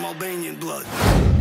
I'm Albanian blood.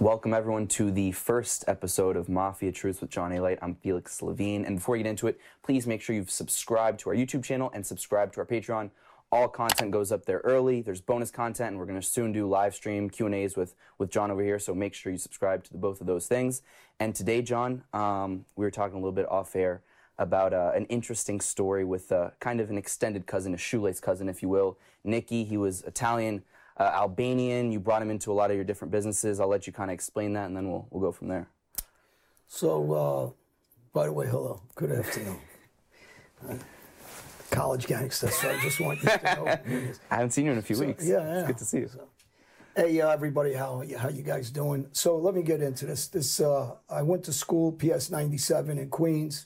Welcome everyone to the first episode of Mafia Truths with John Alite. I'm Felix Levine, and before you get into it, please make sure you've subscribed to our YouTube channel and subscribed to our Patreon. All content goes up there early. There's bonus content, and we're going to soon do live stream Q&As with John over here, so make sure you subscribe to both of those things. And today, John, we were talking a little bit off air about an interesting story with kind of an extended cousin, a shoelace cousin, if you will, Nicky. He was Italian, Albanian. You brought him into a lot of your different businesses. I'll let you kind of explain that, and then we'll go from there. So, by the way, hello. Good afternoon. College gangster, so I just want you to know. I haven't seen you in a few weeks. Yeah. It's good to see you. So, hey, everybody, how you guys doing? So let me get into this. I went to school, PS 97 in Queens,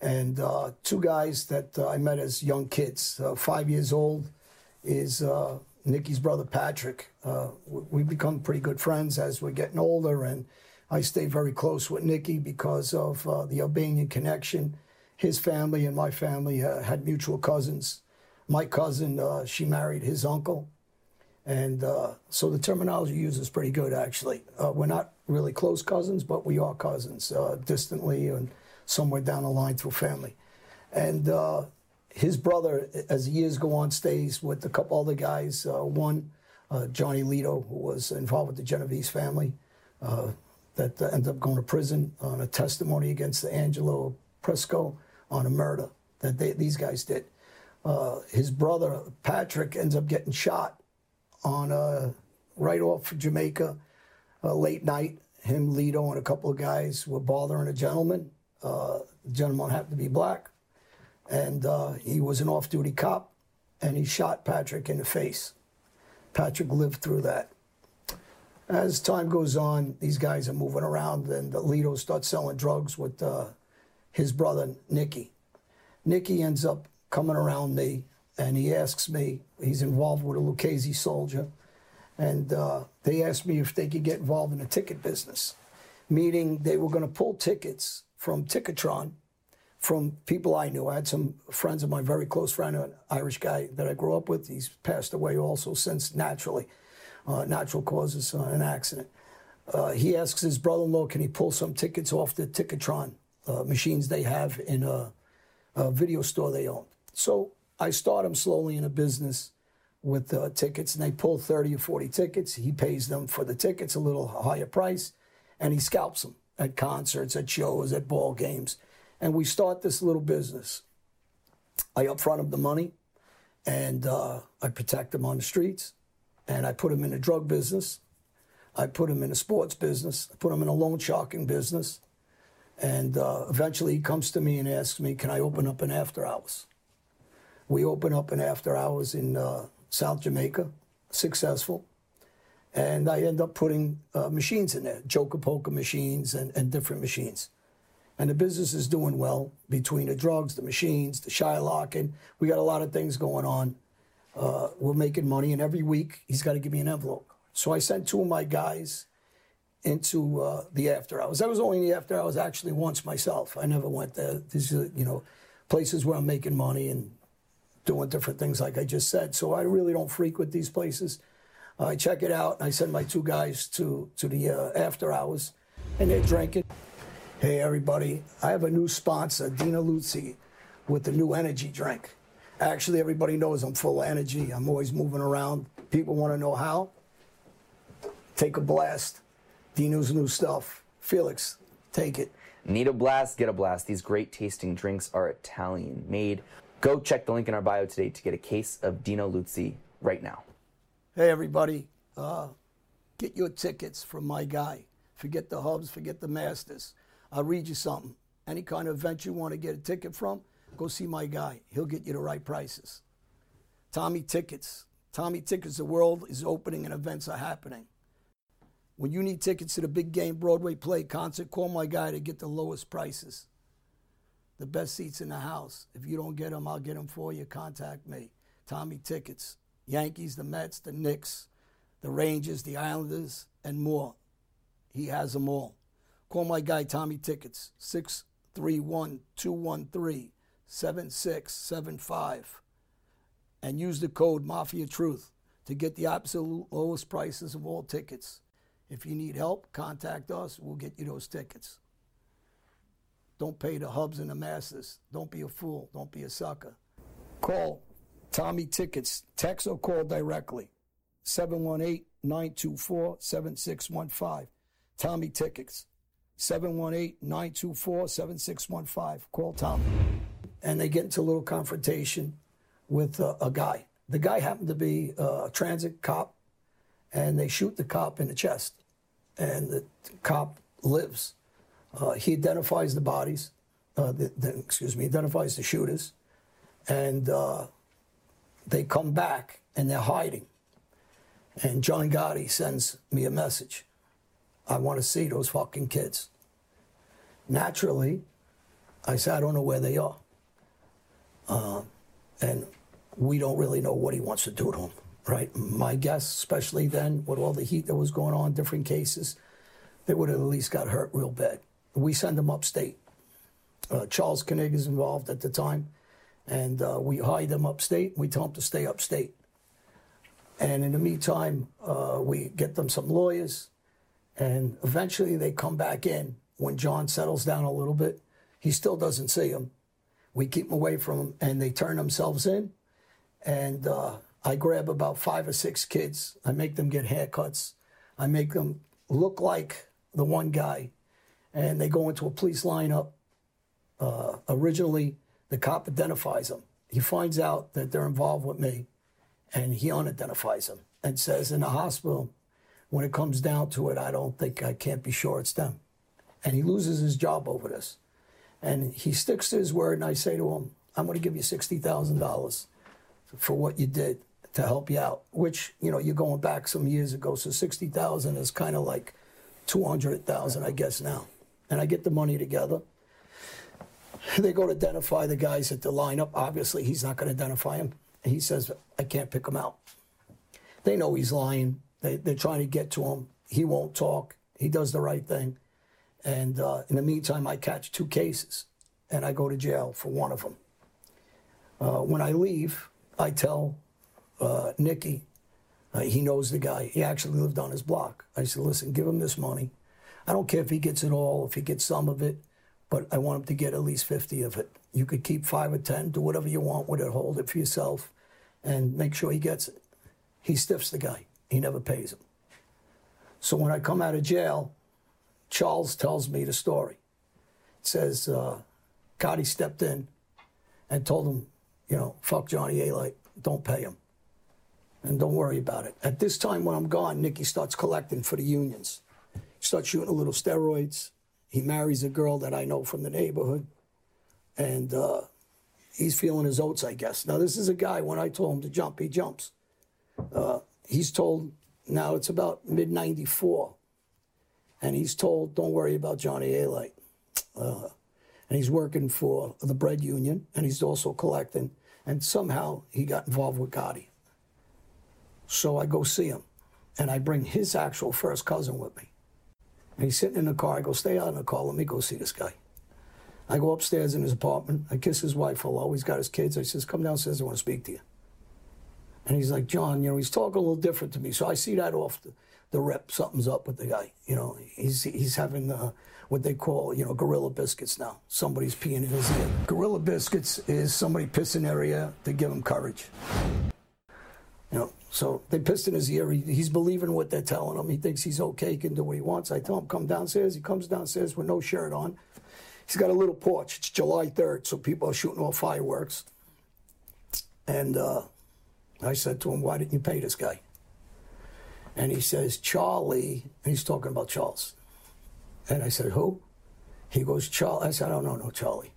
and two guys that I met as young kids. 5 years old is Nicky's brother, Patrick. We become pretty good friends as we're getting older, and I stay very close with Nicky because of the Albanian connection. His family and my family had mutual cousins. My cousin, she married his uncle. And so the terminology used is pretty good, actually. We're not really close cousins, but we are cousins distantly and somewhere down the line through family. And his brother, as the years go on, stays with a couple other guys. One, Johnny Leto, who was involved with the Genovese family, that ended up going to prison on a testimony against Angelo Presco on a murder that these guys did. His brother, Patrick, ends up getting shot on a right off Jamaica late night. Him, Lito, and a couple of guys were bothering a gentleman. The gentleman happened to be black, and he was an off-duty cop, and he shot Patrick in the face. Patrick lived through that. As time goes on, these guys are moving around, and Lito starts selling drugs with his brother, Nicky. Nicky ends up coming around me, and he asks me, he's involved with a Lucchese soldier, and they asked me if they could get involved in the ticket business, meaning they were going to pull tickets from Ticketron, from people I knew. I had some friends of mine, very close friend, an Irish guy that I grew up with. He's passed away also since, naturally, natural causes, an accident. He asks his brother-in-law, can he pull some tickets off the Ticketron machines they have in a video store they own. So I start him slowly in a business with tickets, and they pull 30 or 40 tickets. He pays them for the tickets a little higher price, and he scalps them at concerts, at shows, at ball games. And we start this little business. I upfront him the money, and I protect him on the streets, and I put him in the drug business. I put him in the sports business. I put him in a loan sharking business. And eventually he comes to me and asks me, can I open up an after hours? We open up an after hours in South Jamaica, successful. And I end up putting machines in there, Joker Poker machines and different machines. And the business is doing well between the drugs, the machines, the Shylock, and we got a lot of things going on. We're making money, and every week he's got to give me an envelope. So I sent two of my guys into the after hours. I was only in the after hours actually once myself. I never went there. These are, places where I'm making money and doing different things like I just said. So I really don't frequent these places. I check it out, and I send my two guys to the after hours, and they're drinking. Hey, everybody, I have a new sponsor, Dino Luzzi, with the new energy drink. Actually, everybody knows I'm full of energy. I'm always moving around. People want to know how? Take a blast. Dino's new stuff. Felix, take it. Need a blast? Get a blast. These great tasting drinks are Italian made. Go check the link in our bio today to get a case of Dino Luzzi right now. Hey, everybody. Get your tickets from my guy. Forget the hubs. Forget the masters. I'll read you something. Any kind of event you want to get a ticket from, go see my guy. He'll get you the right prices. Tommy Tickets. Tommy Tickets, the world is opening and events are happening. When you need tickets to the big game, Broadway play, concert, call my guy to get the lowest prices. The best seats in the house. If you don't get them, I'll get them for you. Contact me. Tommy Tickets. Yankees, the Mets, the Knicks, the Rangers, the Islanders, and more. He has them all. Call my guy, Tommy Tickets. 631-213-7675. And use the code Mafia Truth to get the absolute lowest prices of all tickets. If you need help, contact us. We'll get you those tickets. Don't pay the hubs and the masses. Don't be a fool. Don't be a sucker. Call Tommy Tickets. Text or call directly. 718-924-7615. Tommy Tickets. 718-924-7615. Call Tommy. And they get into a little confrontation with a guy. The guy happened to be a transit cop, and they shoot the cop in the chest. And the cop lives. He identifies the bodies, identifies the shooters, and they come back and they're hiding. And John Gotti sends me a message. I want to see those fucking kids. Naturally, I said, I don't know where they are. And we don't really know what he wants to do to them, right? My guess, especially then, with all the heat that was going on, different cases, they would have at least got hurt real bad. We send them upstate. Charles Koenig is involved at the time. And we hide them upstate. We tell them to stay upstate. And in the meantime, we get them some lawyers. And eventually they come back in. When John settles down a little bit, he still doesn't see them. We keep them away from them, and they turn themselves in. And I grab about 5 or 6 kids. I make them get haircuts. I make them look like the one guy. And they go into a police lineup. Originally, the cop identifies them. He finds out that they're involved with me, and he unidentifies them and says, in the hospital, when it comes down to it, I can't be sure it's them. And he loses his job over this. And he sticks to his word, and I say to him, I'm going to give you $60,000 for what you did to help you out, which, you know, you're going back some years ago, so $60,000 is kind of like $200,000, I guess, now. And I get the money together. They go to identify the guys at the lineup. Obviously, he's not going to identify him. And he says, I can't pick him out. They know he's lying. They're trying to get to him. He won't talk. He does the right thing. And in the meantime, I catch 2 cases, and I go to jail for one of them. When I leave, I tell Nicky, he knows the guy. He actually lived on his block. I said, listen, give him this money. I don't care if he gets it all, if he gets some of it, but I want him to get at least 50 of it. You could keep 5 or 10, do whatever you want with it, hold it for yourself, and make sure he gets it. He stiffs the guy. He never pays him. So when I come out of jail, Charles tells me the story. It says, Gotti stepped in and told him, you know, fuck Johnny Alite, don't pay him. And don't worry about it. At this time when I'm gone, Nicky starts collecting for the unions. He starts shooting a little steroids. He marries a girl that I know from the neighborhood. And he's feeling his oats, I guess. Now, this is a guy, when I told him to jump, he jumps. He's told, now it's about mid-94, and he's told, don't worry about Johnny Alite. And he's working for the bread union, and he's also collecting. And somehow he got involved with Gotti. So I go see him, and I bring his actual first cousin with me. And he's sitting in the car. I go, stay out in the car. Let me go see this guy. I go upstairs in his apartment. I kiss his wife hello. He's got his kids. I says, come downstairs. I want to speak to you. And he's like, John, you know, he's talking a little different to me. So I see that off the rep. Something's up with the guy. You know, he's having what they call, you know, Gorilla Biscuits now. Somebody's peeing in his ear. Gorilla Biscuits is somebody pissing their ear to give him courage. You know, so they pissed in his ear. He's believing what they're telling him. He thinks he's okay, can do what he wants. I tell him, come downstairs. He comes downstairs with no shirt on. He's got a little porch. It's July 3rd, so people are shooting off fireworks. And I said to him, why didn't you pay this guy? And he says, Charlie. And he's talking about Charles. And I said, who? He goes, Charles. I said, I don't know, no Charlie.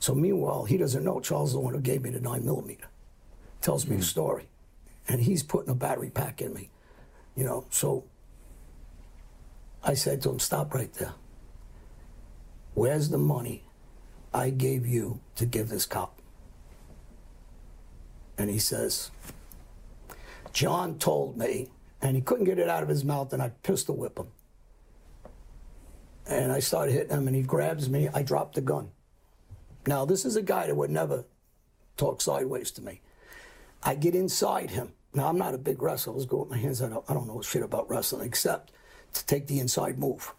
So meanwhile, he doesn't know Charles is the one who gave me the 9mm. Tells me the story, and he's putting a battery pack in me, you know. So I said to him, stop right there. Where's the money I gave you to give this cop? And he says, John told me, and he couldn't get it out of his mouth, and I pistol whip him. And I started hitting him, and he grabs me. I dropped the gun. Now, this is a guy that would never talk sideways to me. I get inside him. Now, I'm not a big wrestler. Let's go with my hands. I don't know shit about wrestling except to take the inside move.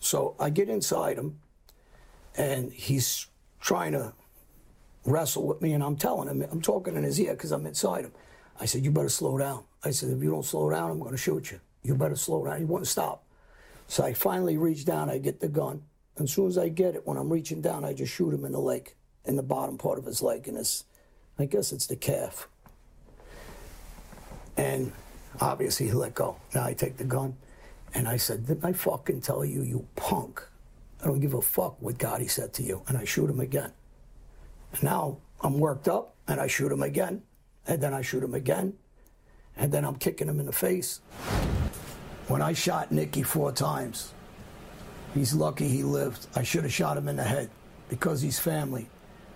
So I get inside him, and he's trying to wrestle with me, and I'm telling him, I'm talking in his ear because I'm inside him. I said, you better slow down. I said, if you don't slow down, I'm going to shoot you. You better slow down. He wouldn't stop. So I finally reach down. I get the gun. And as soon as I get it, when I'm reaching down, I just shoot him in the leg, in the bottom part of his leg, in his, I guess it's the calf. And obviously he let go. Now I take the gun, and I said, didn't I fucking tell you, you punk? I don't give a fuck what Gotti said to you. And I shoot him again. And now I'm worked up, and I shoot him again. And then I shoot him again. And then I'm kicking him in the face. When I shot Nicky 4 times, he's lucky he lived. I should have shot him in the head. Because he's family,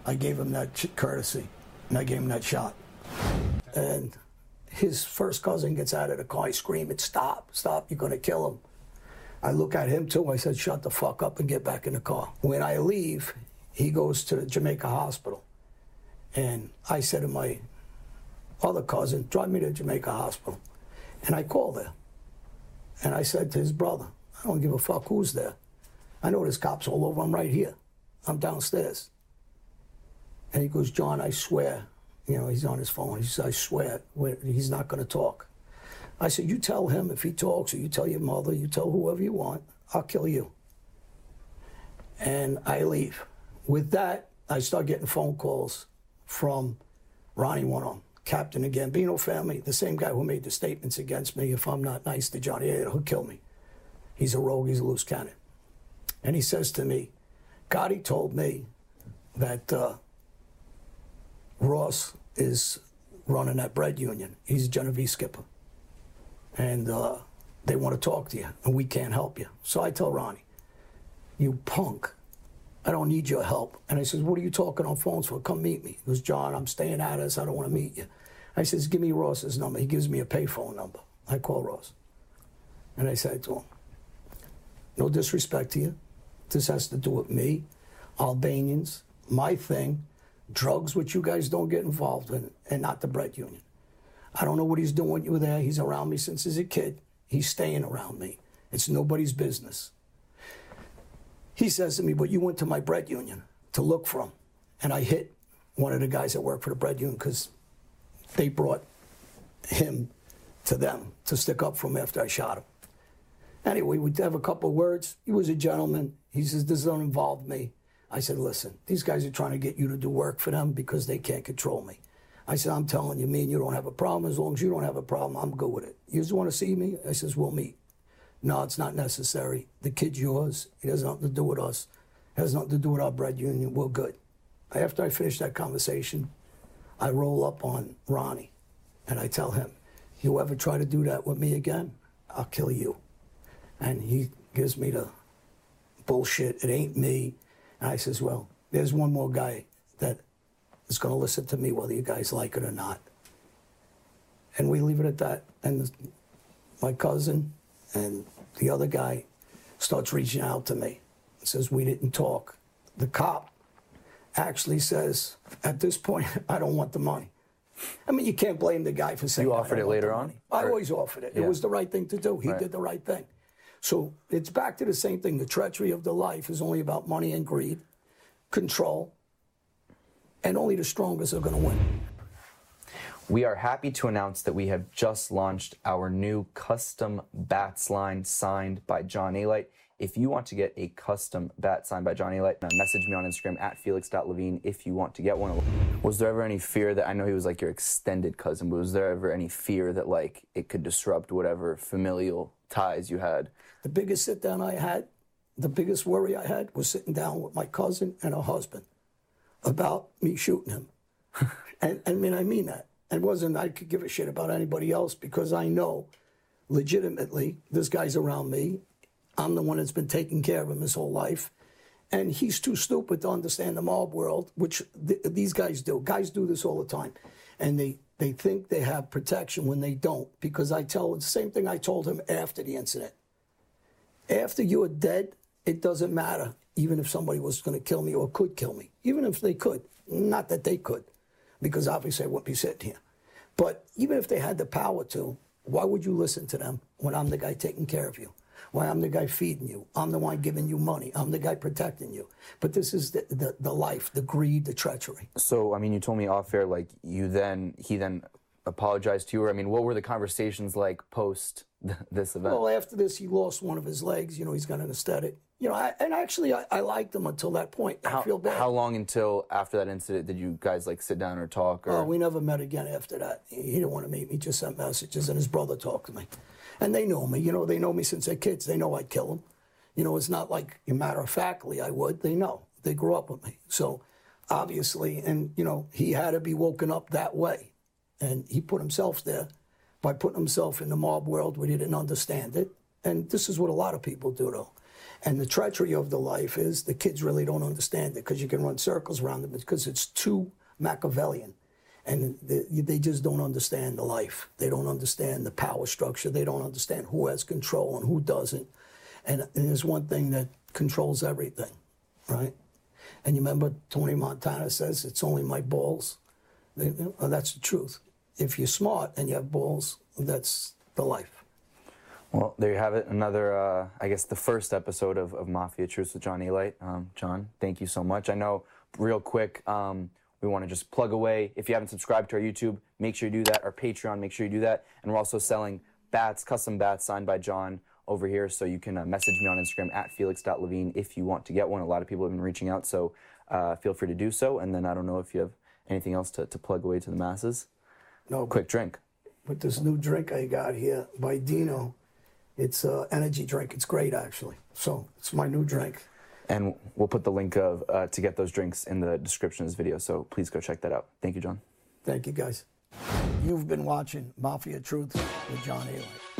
I gave him that courtesy, and I gave him that shot. And his first cousin gets out of the car. He's screaming, stop, stop, you're going to kill him. I look at him, too. I said, shut the fuck up and get back in the car. When I leave, he goes to the Jamaica Hospital. And I said to my other cousin, drive me to Jamaica Hospital. And I called there. And I said to his brother, I don't give a fuck who's there. I know there's cops all over. I'm right here. I'm downstairs. And he goes, John, I swear. You know, he's on his phone. He says, I swear, he's not going to talk. I said, you tell him if he talks, or you tell your mother, you tell whoever you want, I'll kill you. And I leave. With that, I start getting phone calls from Ronnie one on. Captain of Gambino family, the same guy who made the statements against me. If I'm not nice to Johnny, he'll kill me. He's a rogue, he's a loose cannon. And he says to me, Gotti told me that Ross is running that bread union. He's a Genovese skipper. And they want to talk to you, and we can't help you. So I tell Ronnie, you punk. I don't need your help. And I says, what are you talking on phones for? Come meet me. He goes, John, I'm staying at us. I don't want to meet you. I says, give me Ross's number. He gives me a payphone number. I call Ross. And I said to him, no disrespect to you. This has to do with me, Albanians, my thing, drugs, which you guys don't get involved in, and not the bread union. I don't know what he's doing you there. He's around me since he's a kid. He's staying around me. It's nobody's business. He says to me, but you went to my bread union to look for him. And I hit one of the guys that worked for the bread union because they brought him to them to stick up for him after I shot him. Anyway, we'd have a couple of words. He was a gentleman. He says, this doesn't involve me. I said, listen, these guys are trying to get you to do work for them because they can't control me. I said, I'm telling you, me and you don't have a problem. As long as you don't have a problem, I'm good with it. You just want to see me? I says, we'll meet. No, it's not necessary. The kid's yours. It has nothing to do with us. It has nothing to do with our bread union. We're good. After I finish that conversation, I roll up on Ronnie, and I tell him, you ever try to do that with me again, I'll kill you. And he gives me the bullshit. It ain't me. And I says, well, there's one more guy that is going to listen to me whether you guys like it or not. And we leave it at that. And my cousin and the other guy starts reaching out to me and says, we didn't talk. The cop actually says, at this point, I don't want the money. I mean, you can't blame the guy for saying that. You offered it later on? I always offered it. Yeah. It was the right thing to do. He did the right thing. So it's back to the same thing. The treachery of the life is only about money and greed, control, and only the strongest are going to win. We are happy to announce that we have just launched our new custom bats line signed by John Alite. If you want to get a custom bat signed by John Alite, message me on Instagram at felix.levine if you want to get one. Was there ever any fear that, I know he was like your extended cousin, but was there ever any fear that like it could disrupt whatever familial ties you had? The biggest sit down I had, the biggest worry I had was sitting down with my cousin and her husband about me shooting him. And I mean that. It wasn't I could give a shit about anybody else because I know legitimately this guy's around me. I'm the one that's been taking care of him his whole life. And he's too stupid to understand the mob world, which these guys do. Guys do this all the time. And they think they have protection when they don't, because I tell the same thing I told him after the incident. After you're dead, it doesn't matter, even if somebody was going to kill me or could kill me, even if they could. Not that they could. Because obviously I wouldn't be sitting here. But even if they had the power to, why would you listen to them when I'm the guy taking care of you? When I'm the guy feeding you? I'm the one giving you money. I'm the guy protecting you. But this is the life, the greed, the treachery. So, I mean, you told me off air, like, he then apologized to you. Or, I mean, what were the conversations like post this event? Well, after this, he lost one of his legs. You know, he's got an aesthetic. You know, I liked him until that point. I feel bad. How long until after that incident did you guys, like, sit down or talk? Or... we never met again after that. He didn't want to meet me, just sent messages, and his brother talked to me. And they know me. You know, they know me since they're kids. They know I'd kill them. You know, it's not like, matter-of-factly, I would. They know. They grew up with me. So, obviously, and, you know, he had to be woken up that way. And he put himself there by putting himself in the mob world where he didn't understand it. And this is what a lot of people do, though. And the treachery of the life is the kids really don't understand it because you can run circles around them because it's too Machiavellian. And they just don't understand the life. They don't understand the power structure. They don't understand who has control and who doesn't. And there's one thing that controls everything, right? And you remember Tony Montana says, it's only my balls. That's the truth. If you're smart and you have balls, that's the life. Well, there you have it. Another, I guess, the first episode of Mafia Truths with John Alite. John, thank you so much. I know, real quick, we want to just plug away. If you haven't subscribed to our YouTube, make sure you do that. Our Patreon, make sure you do that. And we're also selling bats, custom bats signed by John over here. So you can message me on Instagram at felix.levine if you want to get one. A lot of people have been reaching out, so feel free to do so. And then I don't know if you have anything else to plug away to the masses. No. Quick drink. With this new drink I got here by Dino, it's an energy drink. It's great, actually. So it's my new drink. And we'll put the link of to get those drinks in the description of this video, so please go check that out. Thank you, John. Thank you, guys. You've been watching Mafia Truths with John Alite.